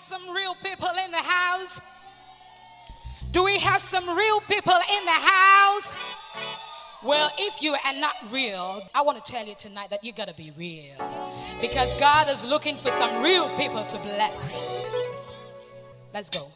Some real people in the house? Do we have some real people in the house? Well, if you are not real, I want to tell you tonight that you gotta be real, because God is looking for some real people to bless. Let's go.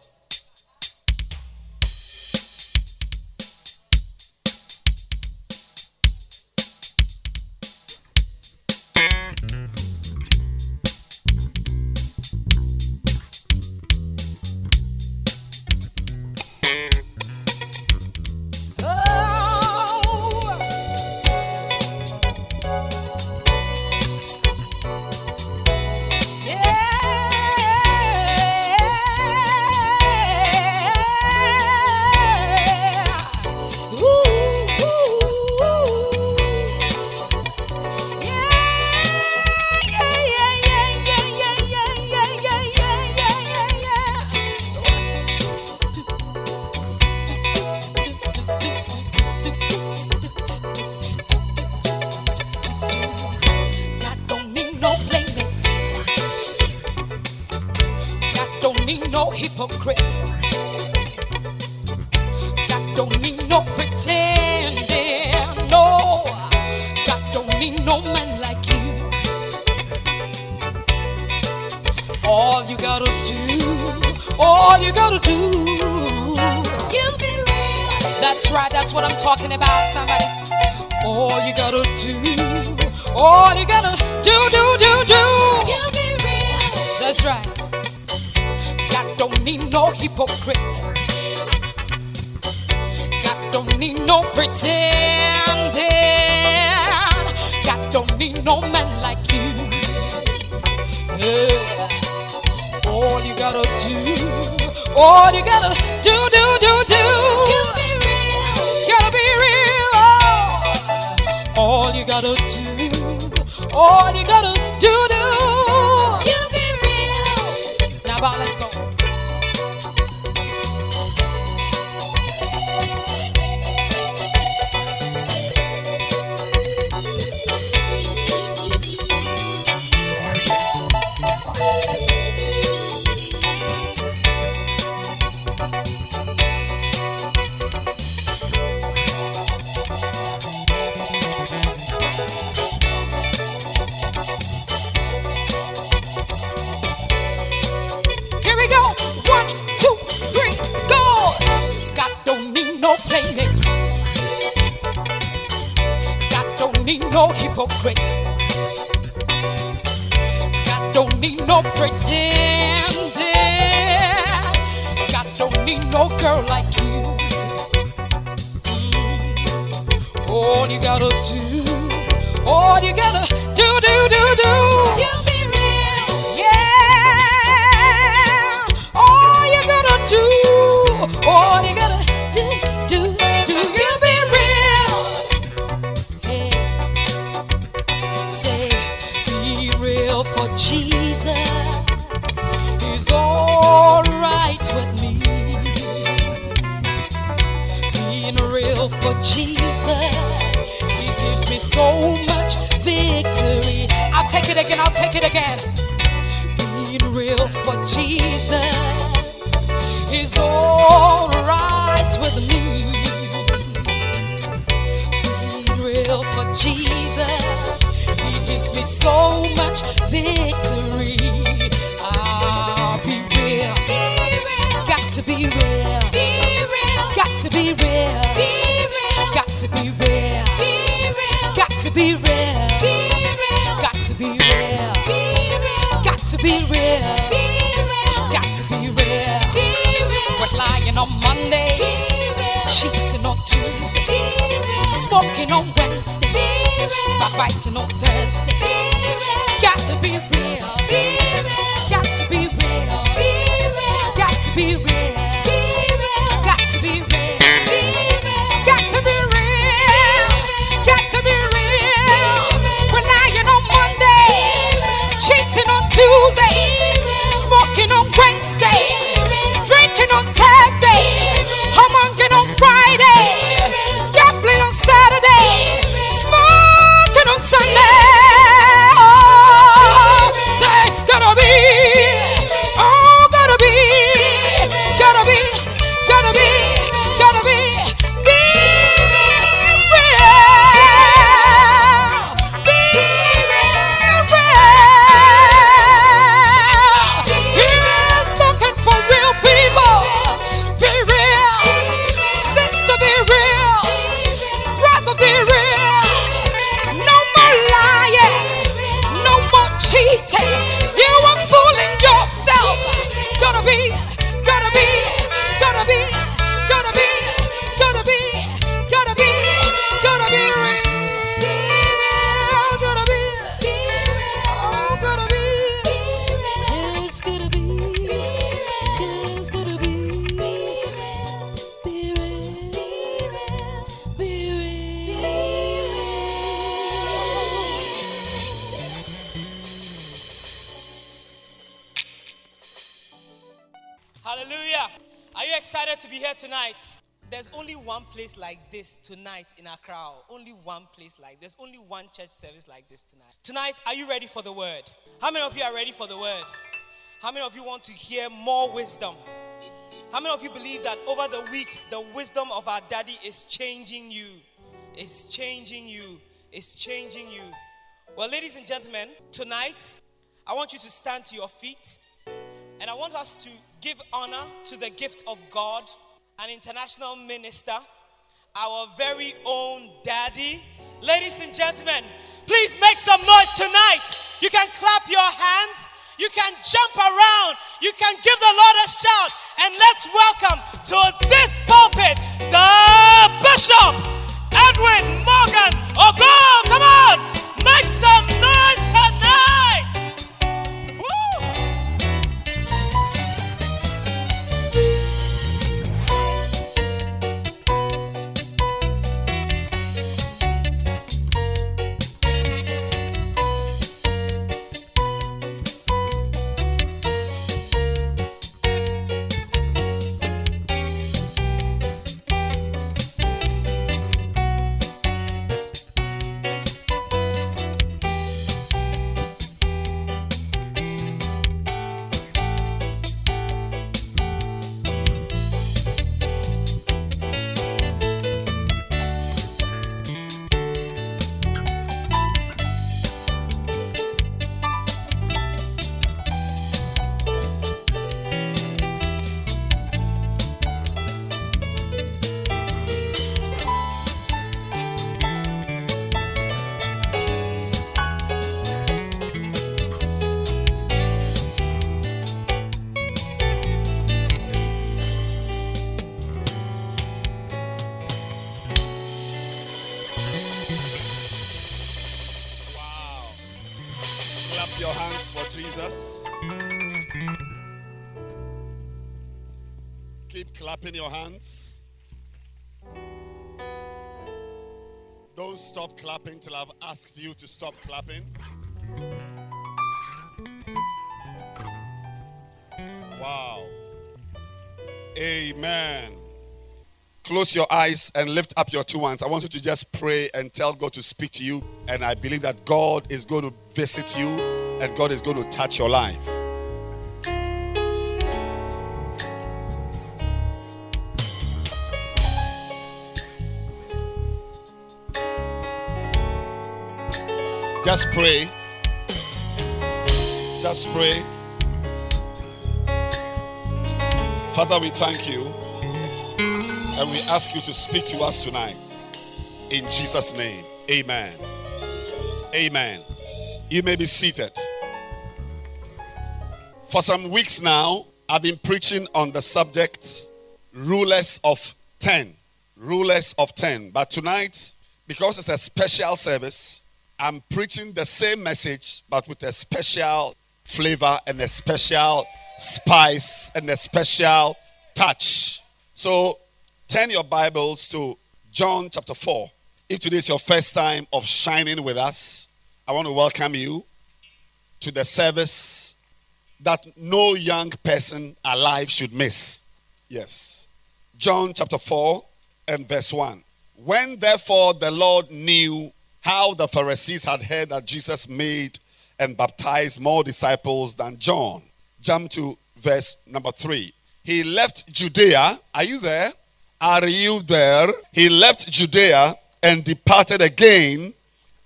Monday, cheating on Tuesday, smoking on Wednesday, by biting on Thursday. Got to be real. Got to be real. Got to be real. Got to be real. Got to be real. Got to be real. We're lying on Monday, cheating on Tuesday, smoking on Wednesday, drinking on Thursday, humonging on Friday, gambling on Saturday. Place like this tonight in Accra. Only one place like this. Only one church service like this tonight. Tonight, are you ready for the word? How many of you are ready for the word? How many of you want to hear more wisdom? How many of you believe that over the weeks, the wisdom of our daddy is changing you? It's changing you. It's changing you. Well, ladies and gentlemen, tonight, I want you to stand to your feet and I want us to give honor to the gift of God, an international minister, our very own daddy. Ladies and gentlemen, please make some noise tonight. You can clap your hands. You can jump around. You can give the Lord a shout. And let's welcome to this pulpit, the Bishop Edwin Ogo. Come on, make some noise tonight. In your hands. Don't stop clapping till I've asked you to stop clapping. Wow. Amen. Close your eyes and lift up your two hands. I want you to just pray and tell God to speak to you. And I believe that God is going to visit you and God is going to touch your life. Just pray. Just pray. Father, we thank you. And we ask you to speak to us tonight. In Jesus' name. Amen. Amen. You may be seated. For some weeks now, I've been preaching on the subject, rulers of 10. Rulers of 10. But tonight, because it's a special service, I'm preaching the same message, but with a special flavor and a special spice and a special touch. So, turn your Bibles to John chapter 4. If today is your first time of shining with us, I want to welcome you to the service that no young person alive should miss. Yes. John chapter 4 and verse 1. When therefore the Lord knew how the Pharisees had heard that Jesus made and baptized more disciples than John. Jump to verse number 3. He left Judea. Are you there? Are you there? He left Judea and departed again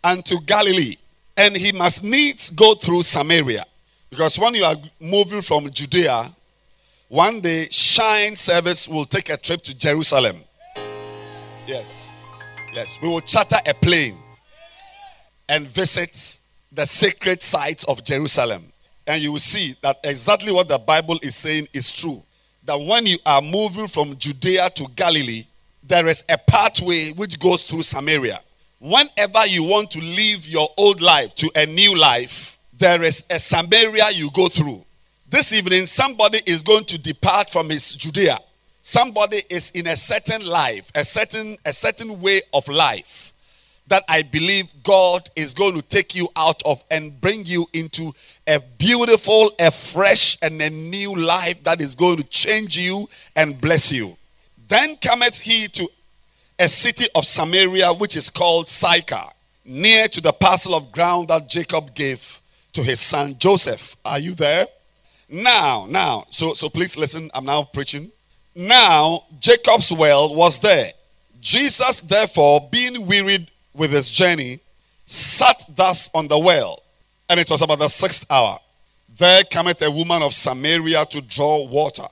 unto Galilee. And he must needs go through Samaria. Because when you are moving from Judea, one day Shine Service will take a trip to Jerusalem. Yes. Yes. We will charter a plane and visit the sacred sites of Jerusalem. And you will see that exactly what the Bible is saying is true. That when you are moving from Judea to Galilee, there is a pathway which goes through Samaria. Whenever you want to leave your old life to a new life, there is a Samaria you go through. This evening, somebody is going to depart from his Judea. Somebody is in a certain life, a certain way of life that I believe God is going to take you out of and bring you into a beautiful, a fresh, and a new life that is going to change you and bless you. Then cometh he to a city of Samaria, which is called Sychar, near to the parcel of ground that Jacob gave to his son Joseph. Are you there? Now, so please listen, I'm now preaching. Now, Jacob's well was there. Jesus, therefore, being wearied with his journey, sat thus on the well, and it was about the 6th hour. There cometh a woman of Samaria to draw water.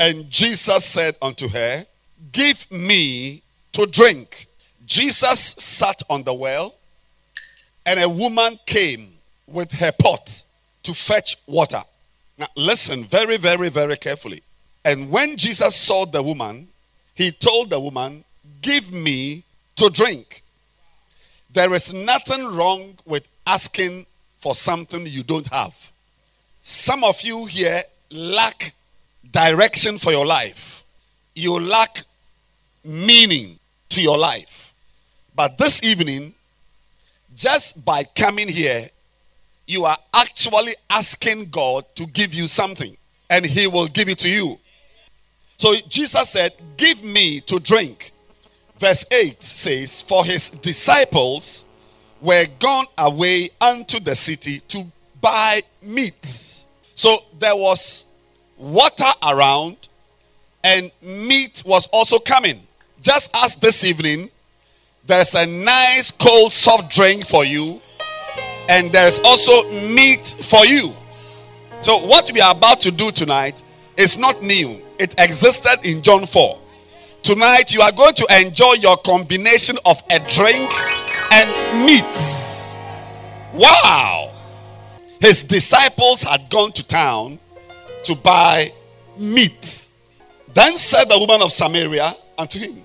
And Jesus said unto her, give me to drink. Jesus sat on the well, and a woman came with her pot to fetch water. Now listen very, very, very carefully. And when Jesus saw the woman, he told the woman, give me to drink. There is nothing wrong with asking for something you don't have. Some of you here lack direction for your life. You lack meaning to your life. But this evening, just by coming here, you are actually asking God to give you something, and he will give it to you. So Jesus said, give me to drink. Verse 8 says, for his disciples were gone away unto the city to buy meat. So there was water around, and meat was also coming. Just as this evening, there's a nice cold soft drink for you, and there's also meat for you. So what we are about to do tonight is not new. It existed in John 4. Tonight you are going to enjoy your combination of a drink and meat. Wow! His disciples had gone to town to buy meat. Then said the woman of Samaria unto him,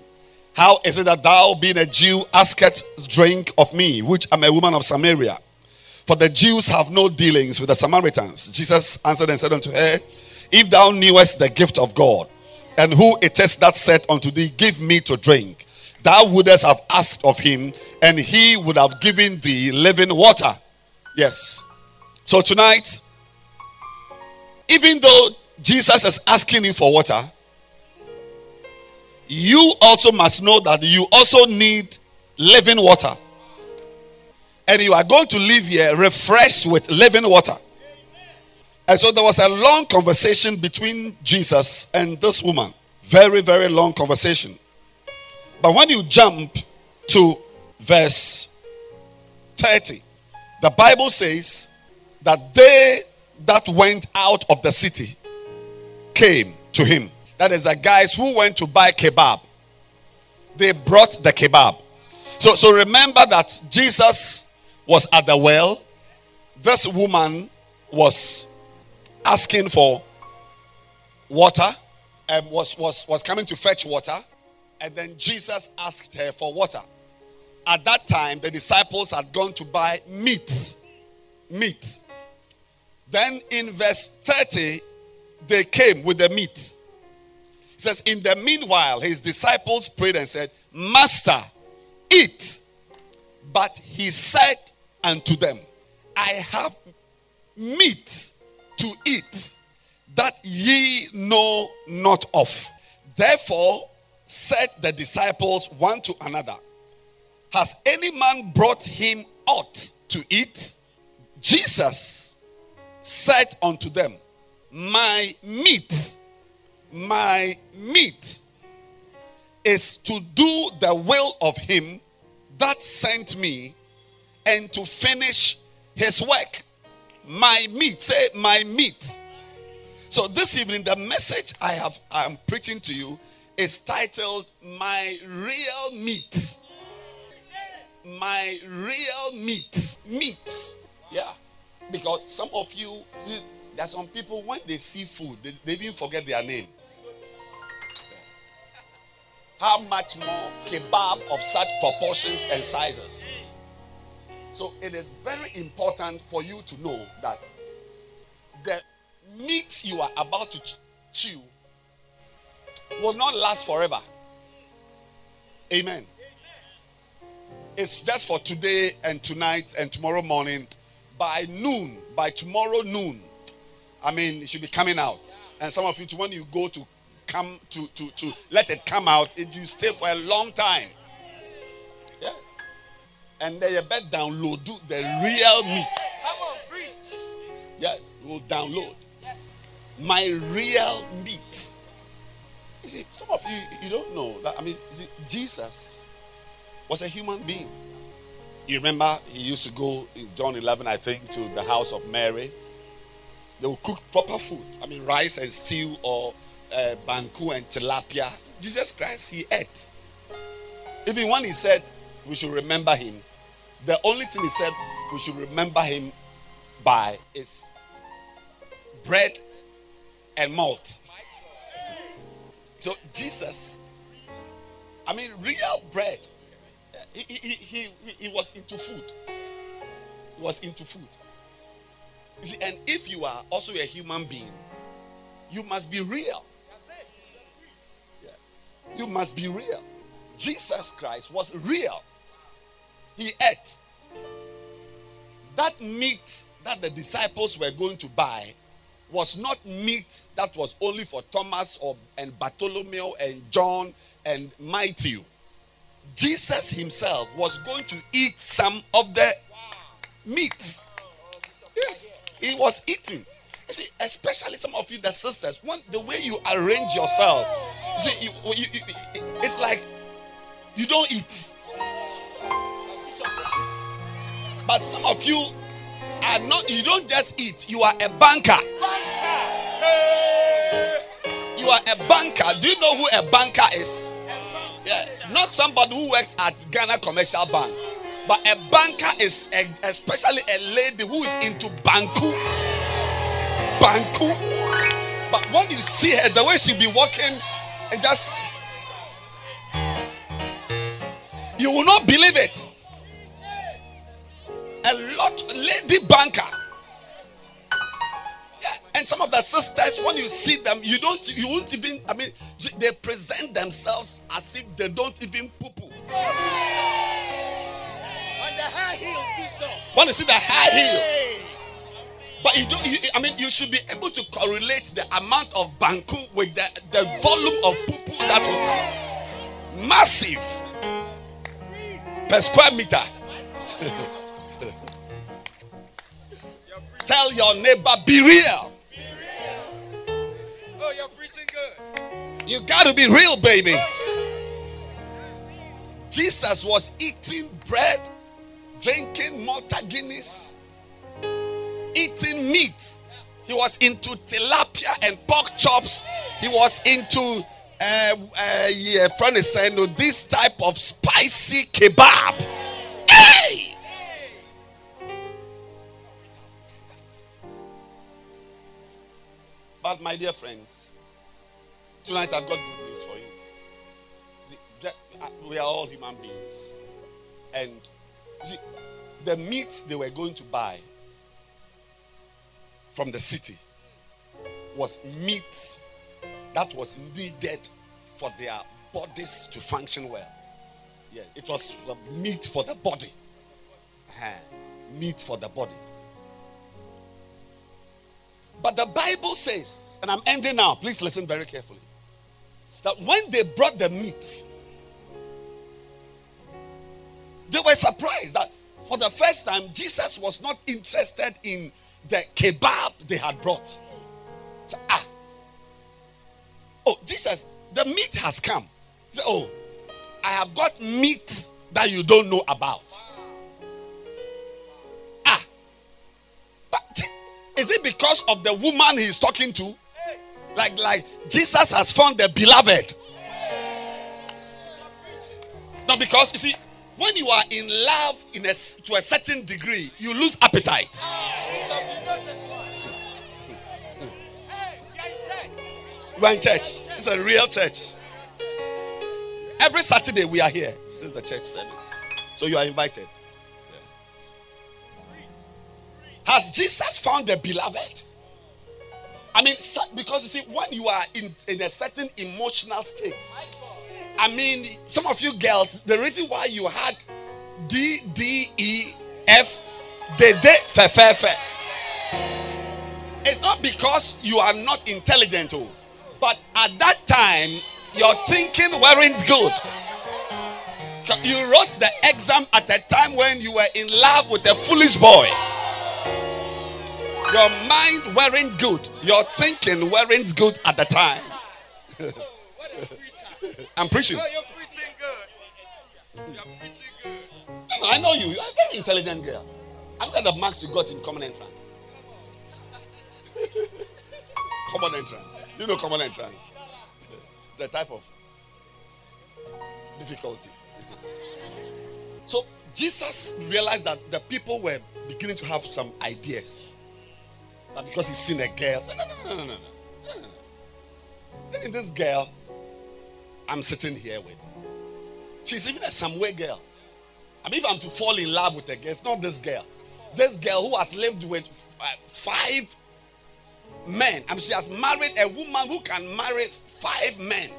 how is it that thou, being a Jew, askest drink of me, which am a woman of Samaria? For the Jews have no dealings with the Samaritans. Jesus answered and said unto her, if thou knewest the gift of God, and who it is that said unto thee, give me to drink, thou wouldest have asked of him, and he would have given thee living water. Yes. So tonight, even though Jesus is asking you for water, you also must know that you also need living water. And you are going to leave here refreshed with living water. And so there was a long conversation between Jesus and this woman. Very, very long conversation. But when you jump to verse 30, the Bible says that they that went out of the city came to him. That is the guys who went to buy kebab. They brought the kebab. So remember that Jesus was at the well. This woman was asking for water and was coming to fetch water. And then Jesus asked her for water. At that time, the disciples had gone to buy meat. Then in verse 30, they came with the meat. It says, in the meanwhile, his disciples prayed and said, Master, eat. But he said unto them, I have meat to eat that ye know not of. Therefore said the disciples one to another, Has any man brought him aught to eat? Jesus said unto them, My meat is to do the will of him that sent me and to finish his work. My meat. Say, my meat. So this evening, the message I am preaching to you is titled, My Real Meat. My real meat. Meat. Yeah. Because some of you, there are some people, when they see food, they even forget their name. How much more kebab of such proportions and sizes? So it is very important for you to know that the meat you are about to chew will not last forever. Amen. It's just for today and tonight and tomorrow morning. By tomorrow noon, it should be coming out. And some of you, when you go to come to let it come out, you stay for a long time. Yeah. And then you better download the real meat. Come on, preach. Yes, you will download. Yes. My real meat. You see, some of you, you don't know that. Jesus was a human being. You remember he used to go in John 11, I think, to the house of Mary. They would cook proper food. Rice and stew or banku and tilapia. Jesus Christ, he ate. Even when he said we should remember him, the only thing he said we should remember him by is bread and malt. So Jesus, real bread. He was into food. He was into food. You see, and if you are also a human being, you must be real. Yeah. You must be real. Jesus Christ was real. He ate. That meat that the disciples were going to buy was not meat that was only for Thomas and Bartholomew and John and Matthew. Jesus himself was going to eat some of the meat. Yes, he was eating. You see, especially some of you, the sisters, the way you arrange yourself, it's like you don't eat. But some of you are not. You don't just eat. You are a banker. You are a banker. Do you know who a banker is? Yeah, not somebody who works at Ghana Commercial Bank, but a banker is especially a lady who is into banku. But when you see her, the way she be walking, and just you will not believe it. Lady banker. Yeah, and some of the sisters, when you see them, you won't even. They present themselves as if they don't even poo-poo. On the high heels, Bishop. Want to see the high heel? But you don't. You should be able to correlate the amount of banku with the volume of poo-poo that will come. Massive per square meter. Tell your neighbor, be real. Be real. Oh, you're preaching good. You got to be real, baby. Jesus was eating bread, drinking Malta Guinness, eating meat. He was into tilapia and pork chops. He was into friend is saying, this type of spicy kebab. Hey! But my dear friends, tonight I've got good news for you. We are all human beings. And you see, the meat they were going to buy from the city was meat that was needed for their bodies to function well. Yeah, it was meat for the body. Meat for the body. But the Bible says, and I'm ending now, please listen very carefully, that when they brought the meat, they were surprised that for the first time, Jesus was not interested in the kebab they had brought. So, oh, Jesus, the meat has come. So, oh, I have got meat that you don't know about. But is it because of the woman he's talking to? Like Jesus has found the beloved. No, because you see, when you are in love to a certain degree, you lose appetite. You are in church. It's a real church. Every Saturday we are here. This is the church service. So you are invited. Yeah. Has Jesus found the beloved? I mean, because you see, when you are in a certain emotional state, I mean, some of you girls, the reason why you had DDEF, Dede Fefefe, it's not because you are not intelligent, but at that time, your thinking weren't good. You wrote the exam at a time when you were in love with a foolish boy. Your mind weren't good. Your thinking weren't good at the time. I'm preaching. No, you're preaching good. You're preaching good. I know you. You're a very intelligent girl. I look at the marks you got in common entrance. Common entrance. Do you know common entrance? It's a type of difficulty. So Jesus realized that the people were beginning to have some ideas. That because he's seen a girl. No. Even this girl I'm sitting here with, she's even a somewhere girl. I mean, if I'm to fall in love with a girl, it's not this girl. This girl who has lived with 5 men. I mean, she has married a woman who can marry 5 men.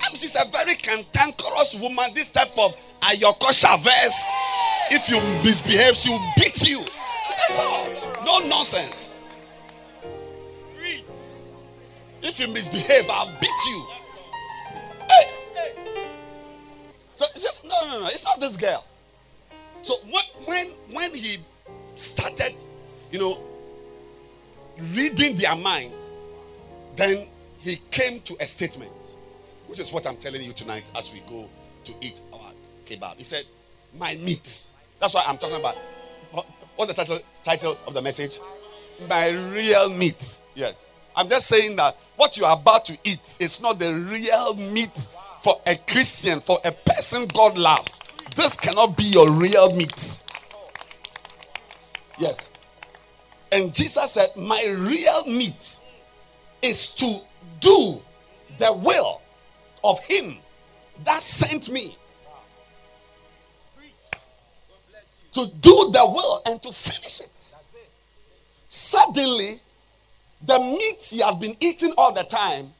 I mean, she's a very cantankerous woman. This type of Ayoko Chavez. If you misbehave, she will beat you. That's all. No nonsense. If you misbehave, I'll beat you. Hey. So it's just no. It's not this girl. So when he started, reading their minds, then he came to a statement, which is what I'm telling you tonight as we go to eat our kebab. He said, "My meat." That's why I'm talking about. What's the title of the message? My real meat. Yes. I'm just saying that what you are about to eat is not the real meat for a Christian, for a person God loves. This cannot be your real meat. Yes. And Jesus said, my real meat is to do the will of him that sent me. To do the will and to finish it. Suddenly, the meat he had been eating all the time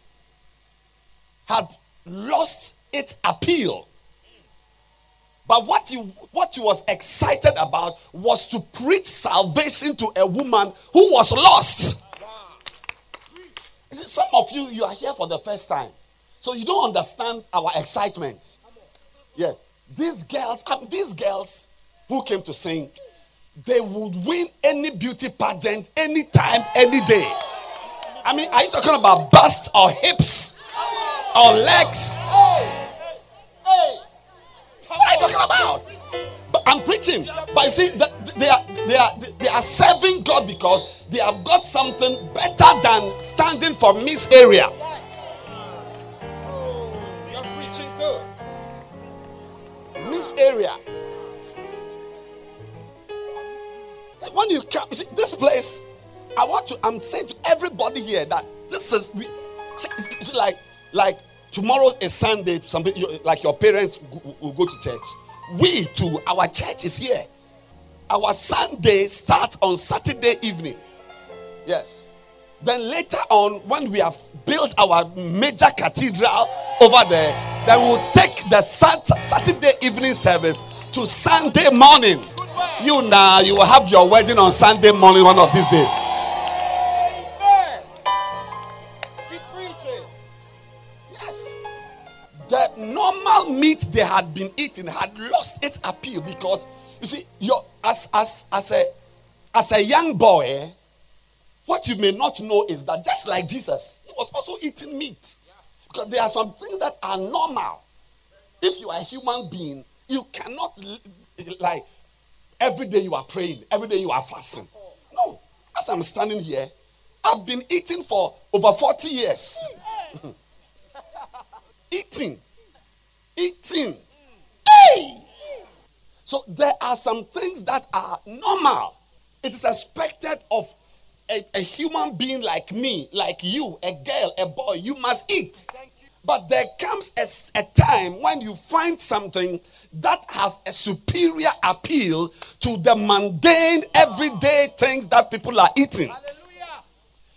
had lost its appeal. But what he was excited about was to preach salvation to a woman who was lost. Some of you are here for the first time. So you don't understand our excitement. Yes. These girls who came to sing, they would win any beauty pageant, anytime, any day. I mean, are you talking about bust or hips or legs? What are you talking about? But I'm preaching. But you see, they are serving God because they have got something better than standing for Miss Area. You're preaching good. Miss Area. When you come, see, this place, I'm saying to everybody here that this is like tomorrow is Sunday. Somebody, like your parents will go to church. we too, our church is here. Our Sunday starts on Saturday evening. Yes. Then later on, when we have built our major cathedral over there, then we'll take the Saturday evening service to Sunday morning. You now, you will have your wedding on Sunday morning one of these days. The normal meat they had been eating had lost its appeal because, you see, as a young boy, what you may not know is that just like Jesus, he was also eating meat. Because there are some things that are normal. If you are a human being, you cannot, like, every day you are praying, every day you are fasting. No. As I'm standing here, I've been eating for over 40 years. Eating. Hey! So there are some things that are normal. It is expected of a human being like me, like you, a girl, a boy. You must eat. But there comes a time when you find something that has a superior appeal to the mundane, everyday things that people are eating.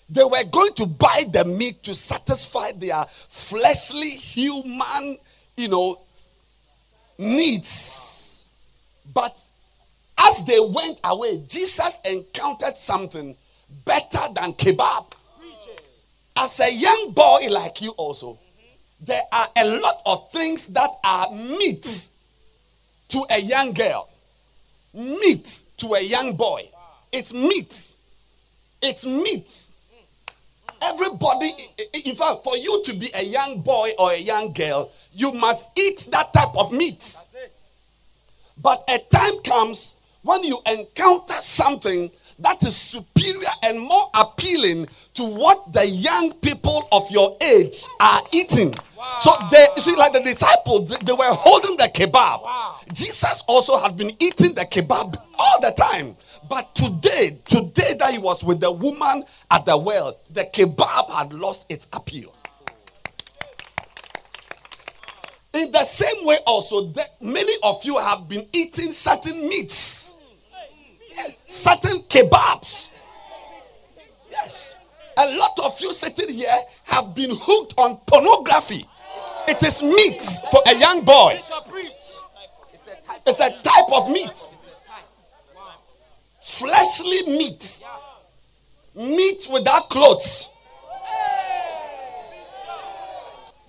They were going to buy the meat to satisfy their fleshly human, needs. But as they went away, Jesus encountered something better than kebab. As a young boy like you also, there are a lot of things that are meat to a young girl. Meat to a young boy. It's meat. Everybody, in fact, for you to be a young boy or a young girl, you must eat that type of meat. But a time comes when you encounter something that is superior and more appealing to what the young people of your age are eating. Wow. So they, you see, like the disciples, they were holding the kebab. Wow. Jesus also had been eating the kebab all the time. But today that he was with the woman at the well, the kebab had lost its appeal. In the same way also, many of you have been eating certain meats. Certain kebabs. Yes. A lot of you sitting here have been hooked on pornography. It is meat for a young boy. It's a type of meat. Fleshly meat. Meat without clothes.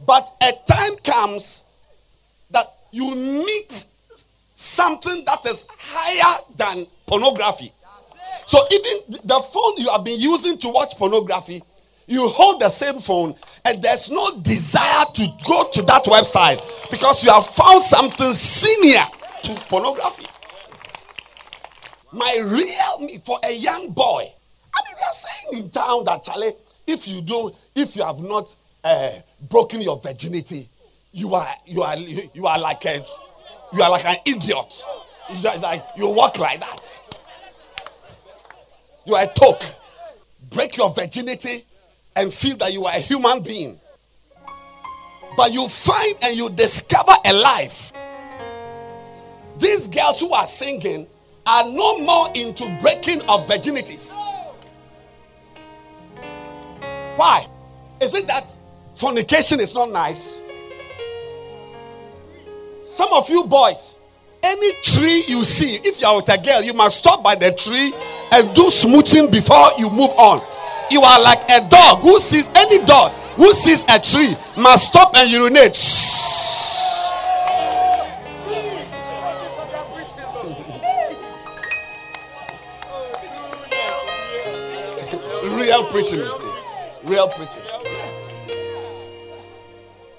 But a time comes that you meet something that is higher than pornography. So even the phone you have been using to watch pornography, you hold the same phone and there's no desire to go to that website because you have found something senior to pornography. My real me for a young boy. I mean, they're saying in town that, Charlie, if you have not broken your virginity, you are like an idiot. You walk like that. You are a talk. Break your virginity and feel that you are a human being. But you find and you discover a life. These girls who are singing are no more into breaking of virginities. Why? Is it that fornication is not nice? Some of you boys, any tree you see, if you are with a girl, you must stop by the tree and do smooching before you move on. You are like a dog who sees a tree must stop and urinate. Real preaching.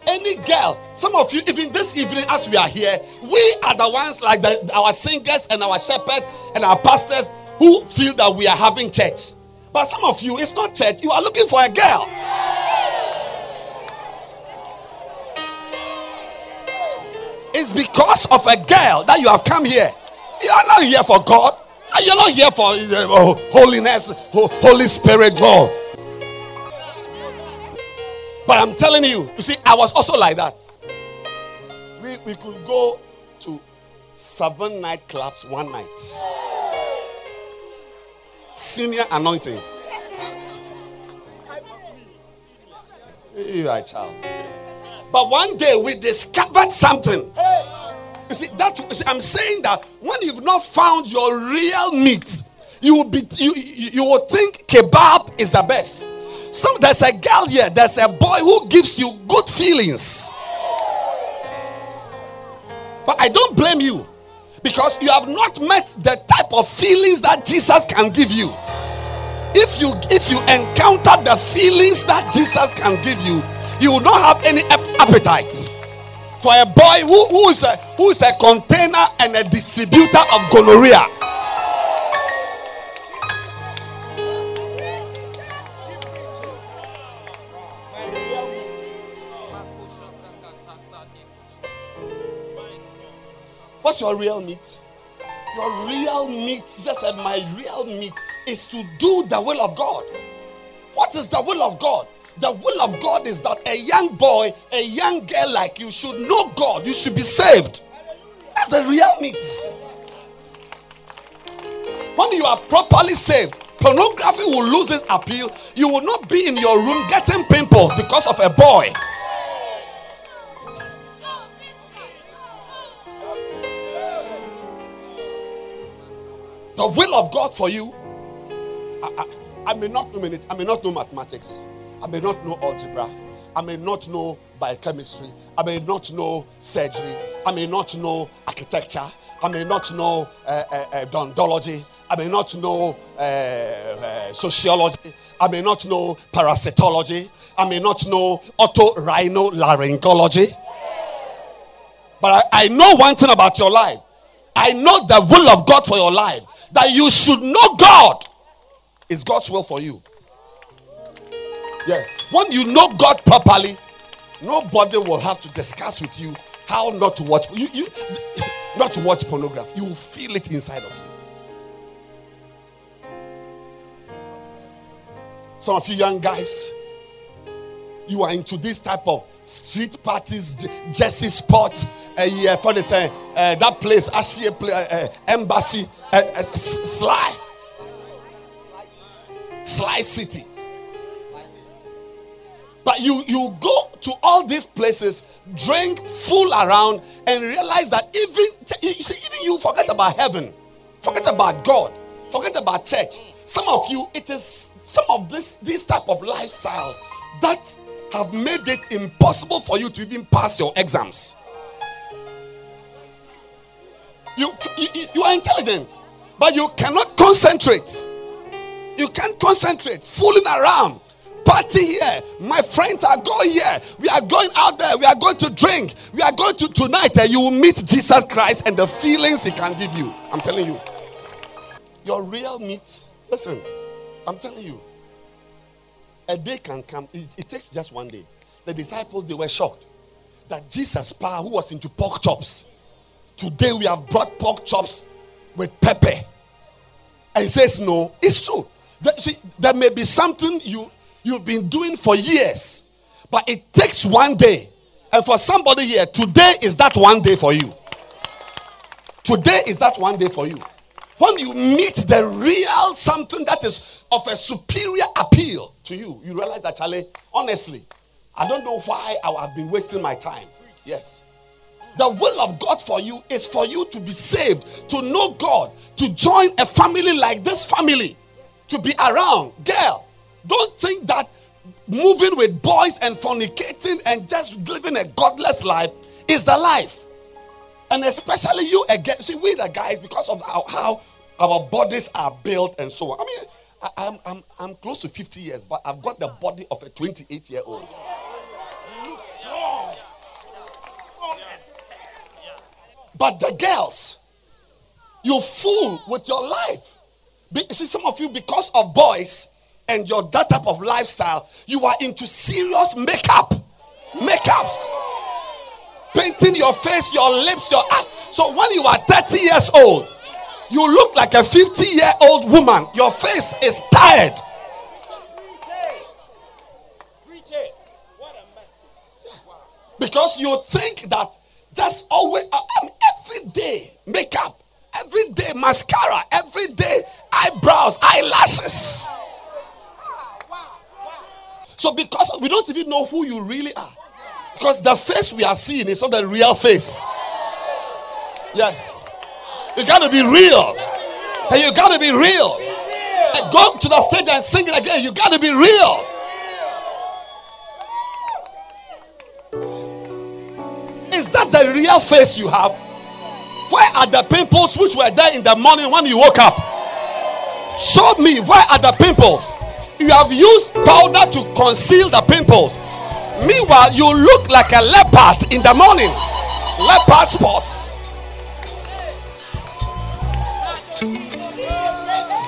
Any girl, some of you, even this evening as we are here, we are the ones like our singers and our shepherds and our pastors who feel that we are having church. But some of you, it's not church. You are looking for a girl. It's because of a girl that you have come here. You are not here for God. You're not here for holiness, Holy Spirit, God. But I'm telling you, I was also like that. We could go to 7 nightclubs one night. Senior anointings. You are a child. But one day we discovered something. You see, I'm saying that when you've not found your real meat, you will think kebab is the best. So there's a girl here, there's a boy who gives you good feelings. But I don't blame you, because you have not met the type of feelings that Jesus can give you. If you encounter the feelings that Jesus can give you, you will not have any appetite for a boy who is a container and a distributor of gonorrhea. What's your real meat? Your real meat, Jesus said, my real meat is to do the will of God. What is the will of God? The will of God is that a young boy, a young girl like you should know God. You should be saved. That's the real meat. When you are properly saved, pornography will lose its appeal. You will not be in your room getting pimples because of a boy. The will of God for you. I may not know it. I may not know mathematics. I may not know algebra. I may not know biochemistry. I may not know surgery. I may not know architecture. I may not know odontology. I may not know sociology. I may not know parasitology. I may not know otorhinolaryngology. But I know one thing about your life. I know the will of God for your life. That you should know God is God's will for you. Yes. When you know God properly, nobody will have to discuss with you how not to watch not to watch pornography. You will feel it inside of you. Some of you young guys, you are into this type of street parties, Jesse Sport, for this, that place, Ashia, Embassy, Sly City. But you go to all these places, drink, fool around, and realize that even you forget about heaven, forget about God, forget about church. Some of you, it is some of these type of lifestyles that have made it impossible for you to even pass your exams. You are intelligent, but you cannot concentrate. You can't concentrate, fooling around. Party here, my friends are going here, we are going out there, we are going to drink, we are going to tonight, and you will meet Jesus Christ and the feelings he can give you. I'm telling you, your real meat. Listen, I'm telling you, a day can come. It takes just one day. The disciples, they were shocked that Jesus' power, who was into pork chops, today we have brought pork chops with pepper, and he says no. It's true. There may be something you've been doing for years, but it takes one day. And for somebody here, today is that one day for you. Today is that one day for you. When you meet the real something that is of a superior appeal to you, you realize that, Charlie, honestly, I don't know why I have been wasting my time. Yes. The will of God for you is for you to be saved, to know God, to join a family like this family, to be around. Girl, don't think that moving with boys and fornicating and just living a godless life is the life. And especially you again. See, we the guys, because of how our bodies are built and so on. I mean, I'm close to 50 years, but I've got the body of a 28-year-old. You look strong. But the girls, you fool with your life. See, some of you, because of boys and your that type of lifestyle, you are into serious makeups, painting your face, your lips, your eyes. So when you are 30 years old, you look like a 50-year-old woman. Your face is tired. Preach it. What a message. Because you think that Just always, every day, makeup, every day, mascara, every day, eyebrows, eyelashes. So because we don't even know who you really are. Because the face we are seeing is not the real face. Yeah. You got to be real. And you got to be real. And go to the stage and sing it again. You got to be real. Is that the real face you have? Where are the pimples which were there in the morning when you woke up? Show me, where are the pimples? You have used powder to conceal the pimples. Meanwhile, you look like a leopard in the morning. Leopard spots.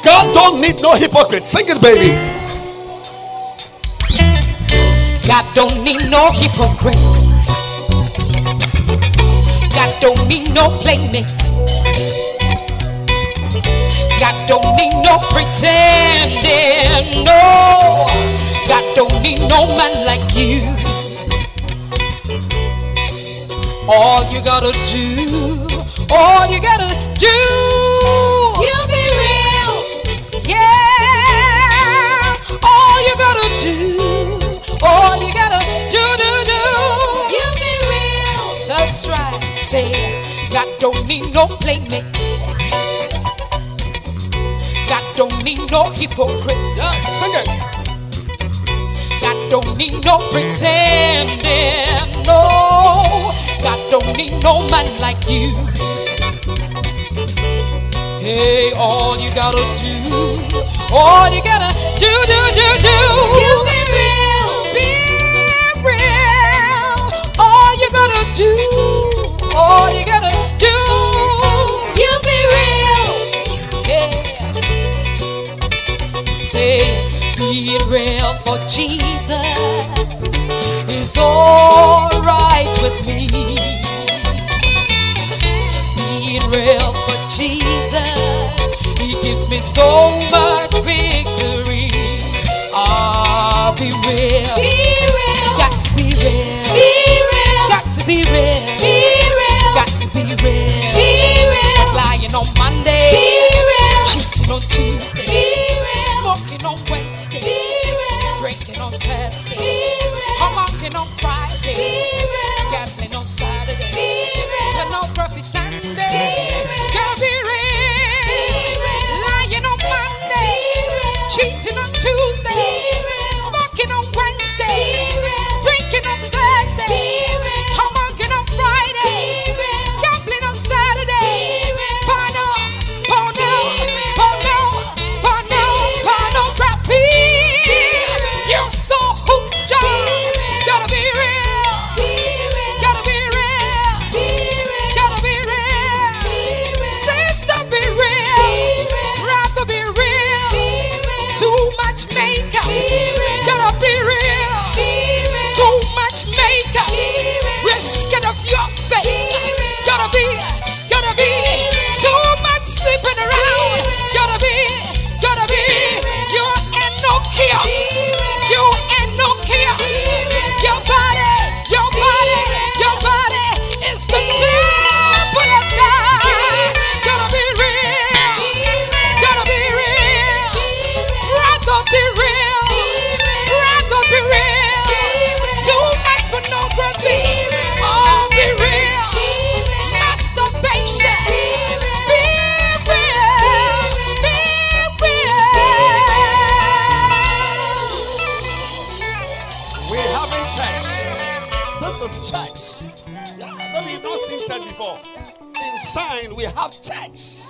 God don't need no hypocrites. Sing it, baby. God don't need no hypocrites. God don't need no playmate. God don't need no pretending. No, God don't need no man like you. All you gotta do, all you gotta do, you'll be real. Yeah, all you gotta do, all you gotta do, do, do, you'll be real. That's right. Say, God don't need no playmate. God don't need no hypocrite. Sing it. God don't need no pretending. No, God don't need no man like you. Hey, all you gotta do, all you gotta do, do, do, do, you be real, be real. All you gotta do, all you gotta do, you be real. Yeah. Say, be real for Jesus. It's all right with me. Be real for Jesus. He gives me so much victory. I'll be real. Be real. Got to be real. Be real. Got to be real. Be real. Got to be real. Be real. Not lying on Monday. Be real. Cheating on Tuesday. Be real. Smoking on Wednesday. Be real. Drinking on Thursday. Be real. Homeworking on Friday. Be real. Gambling on Saturday. Be real. Pornography Sunday. Be real. Gotta be real. Be real. Lying on Monday. Be real. Cheating on Tuesday. Be real. Smoking on Wednesday. Be real. Drinking on Thursday. Be real. Homeworking on Friday. We have church.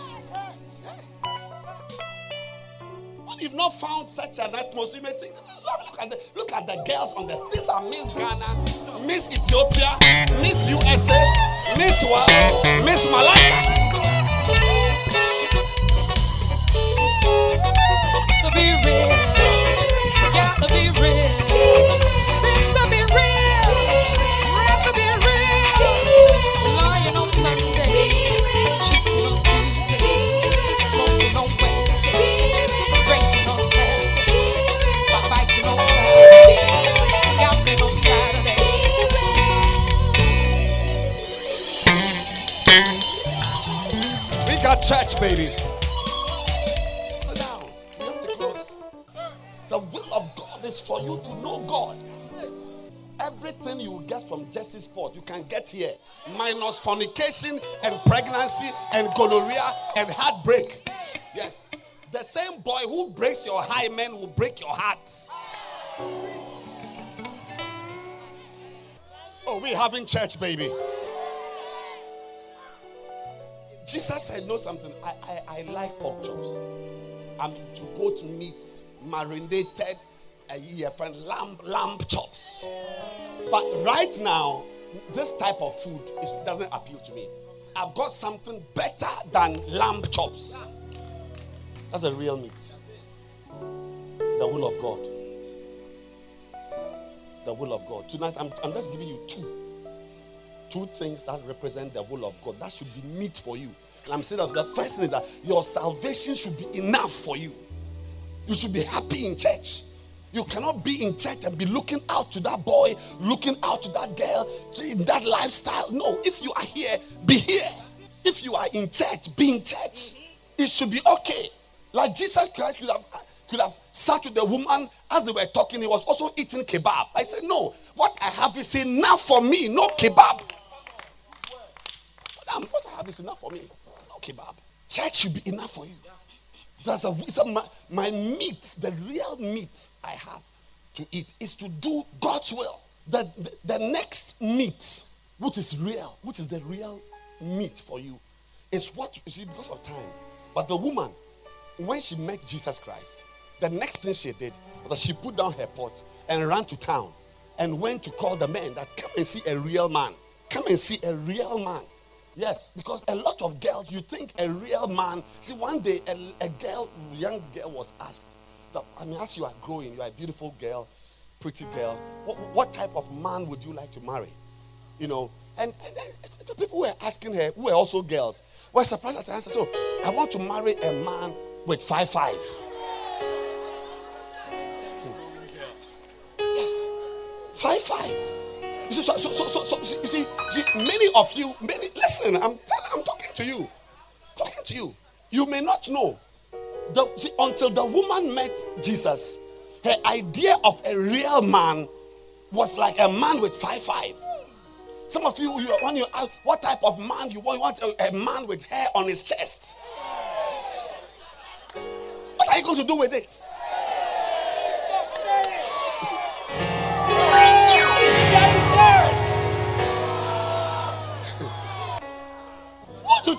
What if not found such an atmosphere? Look at the girls on this. These are Miss Ghana, Miss Ethiopia, Miss USA, Miss World, Miss Malaya. Be real, gotta be real, sister. Be real. much, baby. Sit down. You have to close. The will of God is for you to know God. Everything you get from Jesse's Port, you can get here. Minus fornication and pregnancy and gonorrhea and heartbreak. Yes. The same boy who breaks your high man will break your heart. Oh, we're having church, baby. Jesus said, know something. I like pork chops. I mean, to go to meat, marinated, lamb chops. But right now, this type of food doesn't appeal to me. I've got something better than lamb chops. That's a real meat. The will of God. The will of God. Tonight, I'm just giving you two things that represent the will of God. That should be meat for you. And I'm saying that the first thing is that your salvation should be enough for you. You should be happy in church. You cannot be in church and be looking out to that boy, looking out to that girl, in that lifestyle. No, if you are here, be here. If you are in church, be in church. It should be okay. Like Jesus Christ could have sat with the woman as they were talking. He was also eating kebab. I said, no, what I have is enough for me, no kebab. What I have is enough for me, no kebab. Church should be enough for you. My meat, the real meat I have to eat is to do God's will. The next meat, which is real, which is the real meat for you, is what you see because of time. But the woman, when she met Jesus Christ, the next thing she did was that she put down her pot and ran to town and went to call the man that come and see a real man. Come and see a real man. Yes, because a lot of girls, you think a real man. See, one day a young girl was asked, as you are growing, you are a beautiful girl, pretty girl, what type of man would you like to marry? You know, and then the people who were asking her, who were also girls, were surprised at the answer. So, I want to marry a man with 5'5". Yes, 5'5". So, you see, many of you, listen, I'm talking to you. You may not know. Until the woman met Jesus, her idea of a real man was like a man with 5'5". Some of you, when you ask what type of man you want a man with hair on his chest. What are you going to do with it?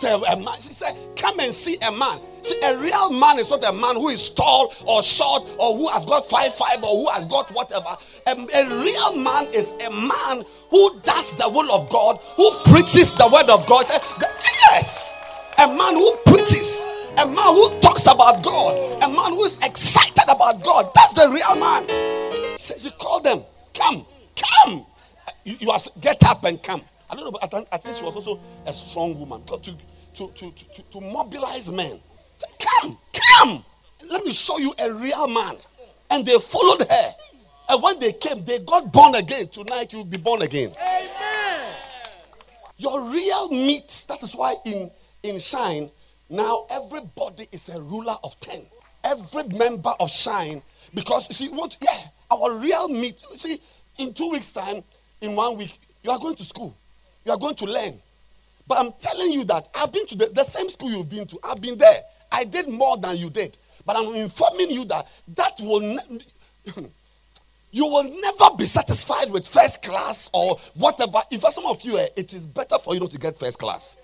To a man. She said, come and see a man. See, a real man is not a man who is tall or short or who has got 5'5" or who has got whatever. A real man is a man who does the will of God, who preaches the word of God. Yes! A man who preaches. A man who talks about God. A man who is excited about God. That's the real man. Says you call them. Come. You are get up and come. I don't know, but I think she was also a strong woman. Got to mobilize men. Said, come. Let me show you a real man. And they followed her. And when they came, they got born again. Tonight you'll be born again. Amen. Your real meat. That is why in Shine, now everybody is a ruler of 10. Every member of Shine. Because, you see, our real meat. You see, in 2 weeks' time, in 1 week, you are going to school. You are going to learn. But I'm telling you that I've been to the same school you've been to. I've been there. I did more than you did. But I'm informing you that you will never be satisfied with first class or whatever. If some of you, it is better for you not to get first class.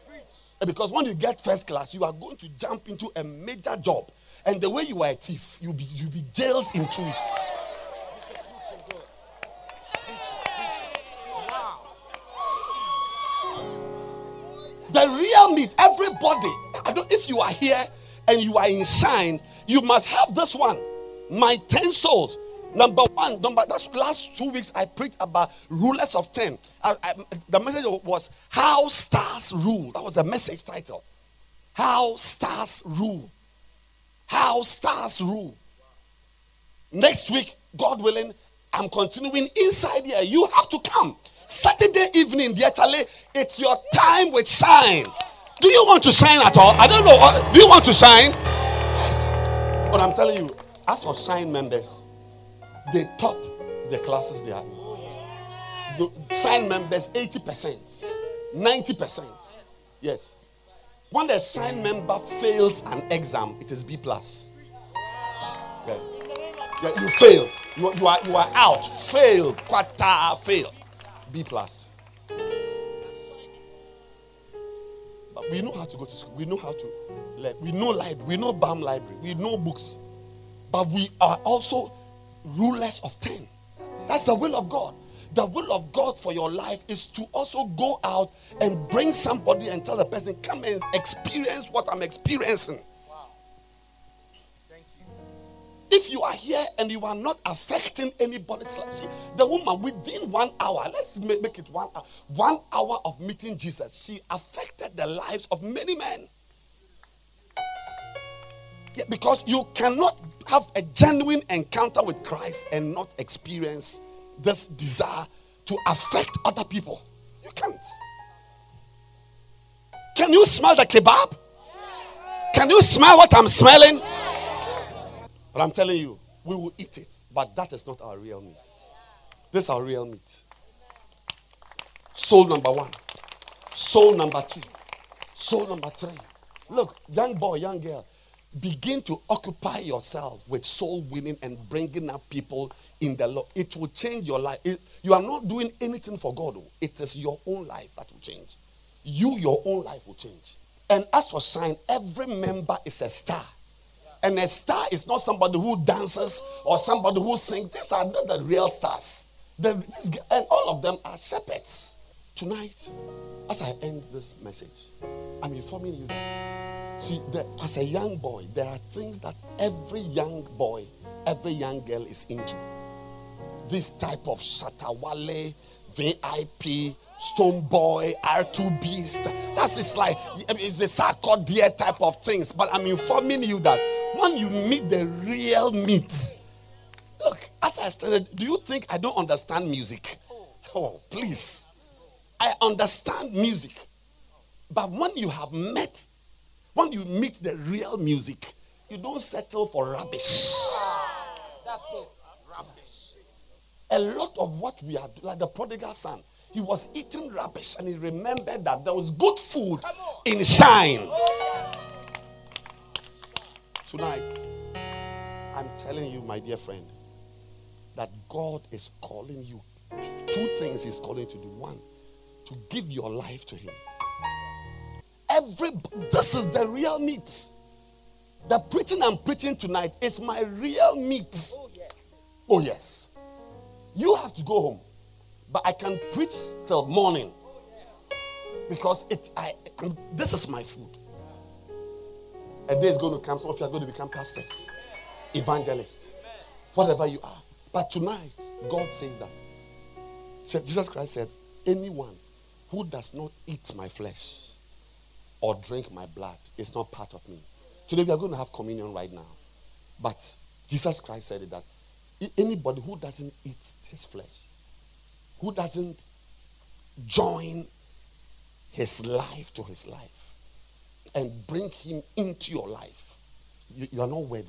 Because when you get first class, you are going to jump into a major job. And the way you are a thief, you'll be jailed in 2 weeks. The real meat, everybody. If you are here and you are in Shine, you must have this one. My 10 souls. Number one, that's last 2 weeks I preached about rulers of 10. The message was How Stars Rule. That was the message title. How Stars Rule. How Stars Rule. Next week, God willing, I'm continuing inside here. You have to come. Saturday evening, it's your time with Shine. Do you want to sign at all? I don't know. Do you want to sign? Yes. But I'm telling you, as for sign members, they top the classes they are. The sign members, 80%, 90%. Yes. When the sign member fails an exam, it is B+. Yeah. Yeah, you failed. You are out. Fail. Quata. Fail. B+. But we know how to go to school. We know how to learn. We know library. We know BAM library. We know books. But we are also rulers of 10. That's the will of God. The will of God for your life is to also go out and bring somebody and tell the person, come and experience what I'm experiencing. Wow. Thank you. If you are here and you are not affecting anybody's life, see, the woman within 1 hour, let's make it 1 hour. 1 hour of meeting Jesus, she affected the lives of many men. Yeah, because you cannot have a genuine encounter with Christ and not experience this desire to affect other people. You can't. Can you smell the kebab? Can you smell what I'm smelling? But I'm telling you, we will eat it, but that is not our real meat. This is our real meat. Soul number 1. Soul number 2. Soul number 3. Look, young boy, young girl, begin to occupy yourself with soul winning and bringing up people in the Lord. It will change your life. You are not doing anything for God. It is your own life that will change. Your own life will change. And as for sign, every member is a star. And a star is not somebody who dances or somebody who sings. These are not the real stars. And all of them are shepherds. Tonight, as I end this message, I'm informing you that, see, as a young boy, there are things that every young boy, every young girl is into. This type of Shatawale, VIP, Stone Boy, R2 Beast. It's like it's the Sacco Deer type of things. But I'm informing you that when you meet the real meat, look, as I started, do you think I don't understand music? Oh, please. I understand music. But when you have met, when you meet the real music, you don't settle for rubbish. That's it. Rubbish. A lot of what we are doing, like the prodigal son, he was eating rubbish and he remembered that there was good food in shine. Tonight, I'm telling you, my dear friend, that God is calling you. 2 things he's calling you to do. 1, to give your life to him. This is the real meat. The preaching I'm preaching tonight is my real meat. Oh yes. Oh yes. You have to go home, but I can preach till morning because this is my food. A day is going to come. Some of you are going to become pastors, evangelists, whatever you are. But tonight, God says that Jesus Christ said, "Anyone who does not eat my flesh or drink my blood, it's not part of me." Today we are going to have communion right now. But Jesus Christ said that anybody who doesn't eat his flesh, who doesn't join his life to his life and bring him into your life, you are not worthy.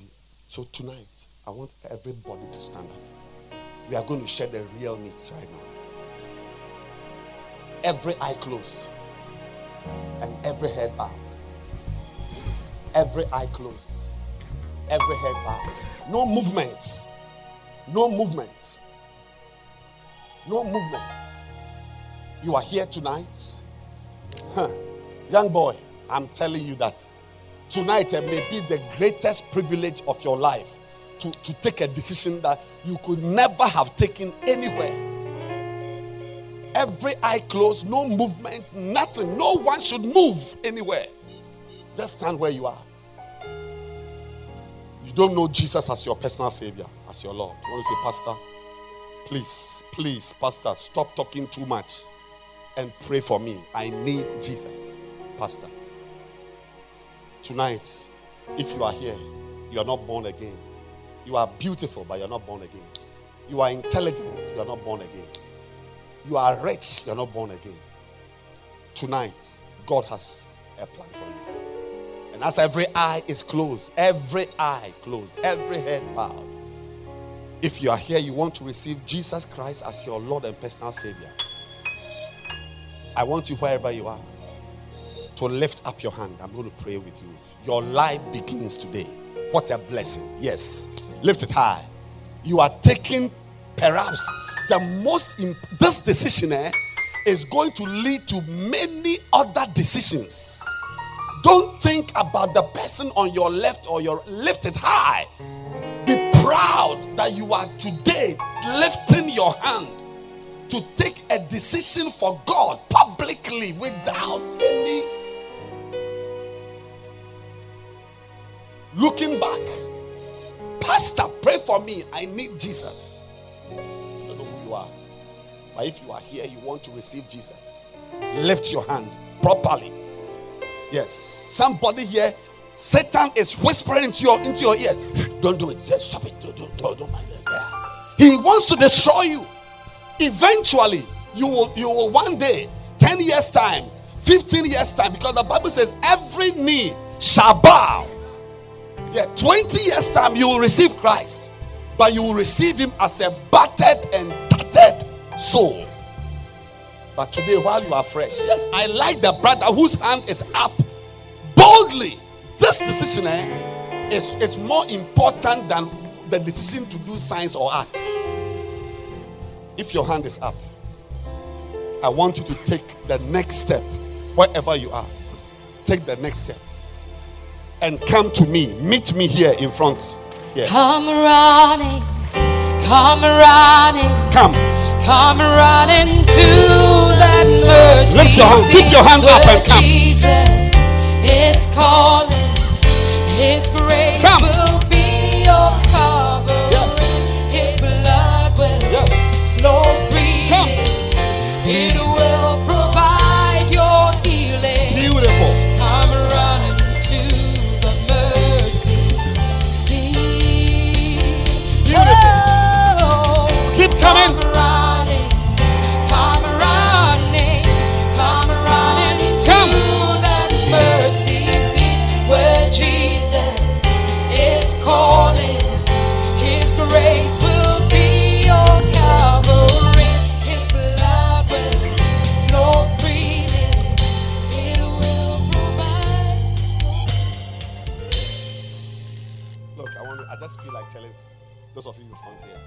So tonight, I want everybody to stand up. We are going to share the real meat right now. Every eye closed. And every head bowed. Every eye closed. Every head bowed. No movement. No movement. No movement. You are here tonight. Young boy, I'm telling you that tonight it may be the greatest privilege of your life to take a decision that you could never have taken anywhere. Every eye closed, no movement, nothing. No one should move anywhere. Just stand where you are. You don't know Jesus as your personal Savior, as your Lord. You want to say, "Pastor, please, Pastor, stop talking too much and pray for me. I need Jesus, Pastor." Tonight, if you are here, you are not born again. You are beautiful, but you are not born again. You are intelligent, you are not born again. You are rich, you're not born again. Tonight, God has a a plan for you. And as every eye is closed, every head bowed, if you are here, you want to receive Jesus Christ as your Lord and personal Savior, I want you, wherever you are, to lift up your hand. I'm going to pray with you. Your life begins today. What a blessing. Yes. Lift it high. You are taking perhaps the most this decision is going to lead to many other decisions. Don't think about the person on your left or your lift it high. Be proud that you are today lifting your hand to take a decision for God publicly without any looking back. Pastor, pray for me. I need Jesus. I don't know who you are. But if you are here, you want to receive Jesus, lift your hand properly. Yes. Somebody here, Satan is whispering into your ear. Don't do it. Just stop it. Don't mind it. Yeah. He wants to destroy you. Eventually, you will one day, 10 years time, 15 years time, because the Bible says every knee shall bow. Yeah, 20 years time you will receive Christ, but you will receive him as a battered and tattered soul. But today, while you are fresh, yes, I like the brother whose hand is up boldly. This decision is more important than the decision to do science or arts. If your hand is up, I want you to take the next step. Wherever you are, take the next step and come to me. Meet me here in front. Yeah. Come running, come running, come running to that mercy. Lift your hand, keep your hand up and come. Jesus is calling. His grace will be your cover. Yes. His blood will. Yes. Flow free. Come. It will provide your healing. Beautiful. I'm running to the mercy seat. Beautiful. Oh, keep coming. Come running, come running to that mercy seat where Jesus is calling. His grace will be. His blood will flow freely. It will provide. Look, I just feel like telling those of you in front here,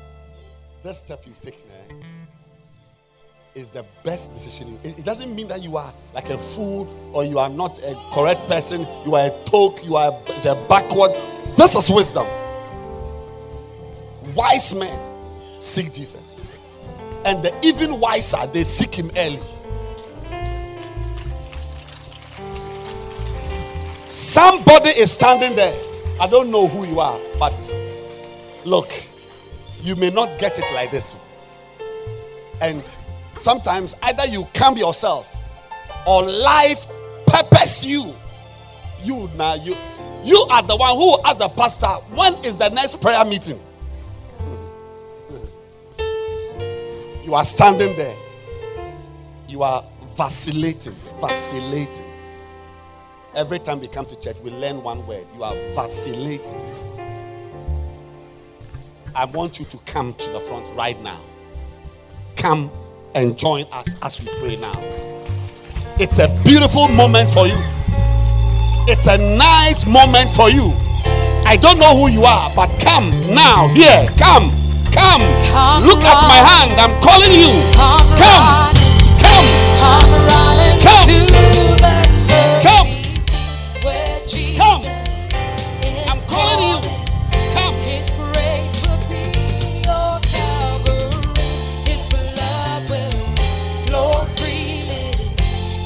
this step you've taken is the best decision. It doesn't mean that you are like a fool or you are not a correct person. You are a toke. You are backward. This is wisdom. Wise men seek Jesus, and the even wiser, they seek him early. Somebody is standing there. I don't know who you are, but look, you may not get it like this. And sometimes either you come yourself or life purpose you. You are the one who, as a pastor, when is the next prayer meeting? You are standing there. You are vacillating. Every time we come to church, we learn one word. You are vacillating. I want you to come to the front right now. Come and join us as we pray now. It's a beautiful moment for you. It's a nice moment for you. I don't know who you are, but come now. Here, come. Come, look at my hand. I'm calling you. Come. I'm calling you. Come. His grace will be your cover. His blood will flow freely.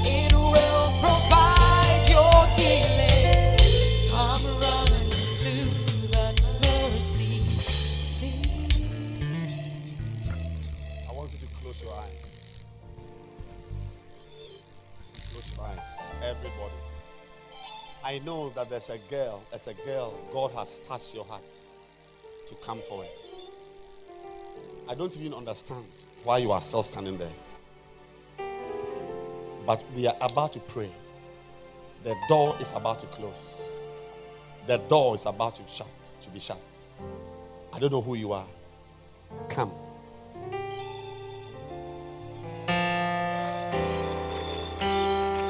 It will provide your healing. Come running to the mercy seat. I want you to close your eyes. Close your eyes, everybody. I know that there's a girl, God has touched your heart to come forward. I don't even understand why you are still standing there. But we are about to pray. The door is about to close. The door is about to be shut. I don't know who you are. Come.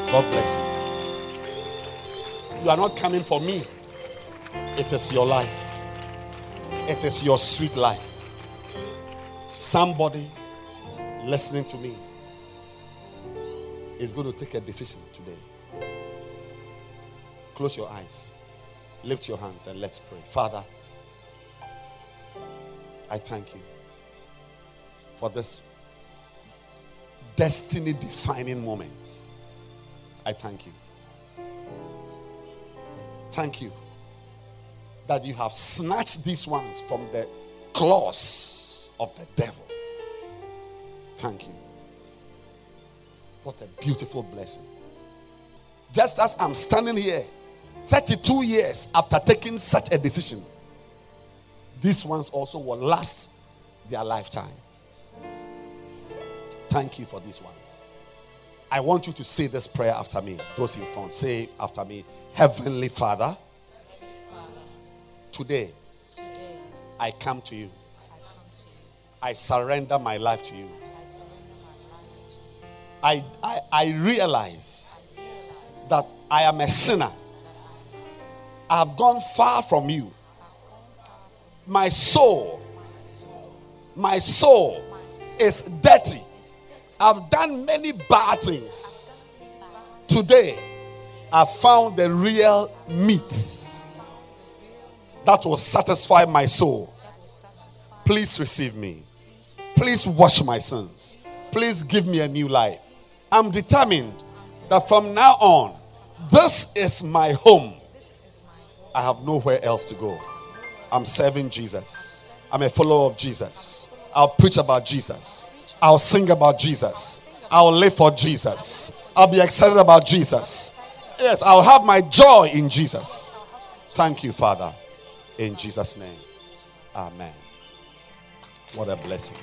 God bless you. You are not coming for me. It is your life. It is your sweet life. Somebody listening to me is going to take a decision today. Close your eyes. Lift your hands and let's pray. Father, I thank you for this destiny-defining moment. I thank you. Thank you that you have snatched these ones from the claws of the devil. Thank you. What a beautiful blessing. Just as I'm standing here, 32 years after taking such a decision, these ones also will last their lifetime. Thank you for these ones. I want you to say this prayer after me. Those in front, say after me. Heavenly Father, today I come to you. I surrender my life to you. I realize that I am a sinner. I have gone far from you. My soul is dirty. I've done many bad things. Today, I found the real meat that will satisfy my soul. Please receive me. Please wash my sins. Please give me a new life. I'm determined that from now on, this is my home. I have nowhere else to go. I'm serving Jesus. I'm a follower of Jesus. I'll preach about Jesus. I'll sing about Jesus. I'll live for Jesus. I'll be excited about Jesus. Yes, I'll have my joy in Jesus. Thank you, Father. In Jesus' name. Amen. What a blessing.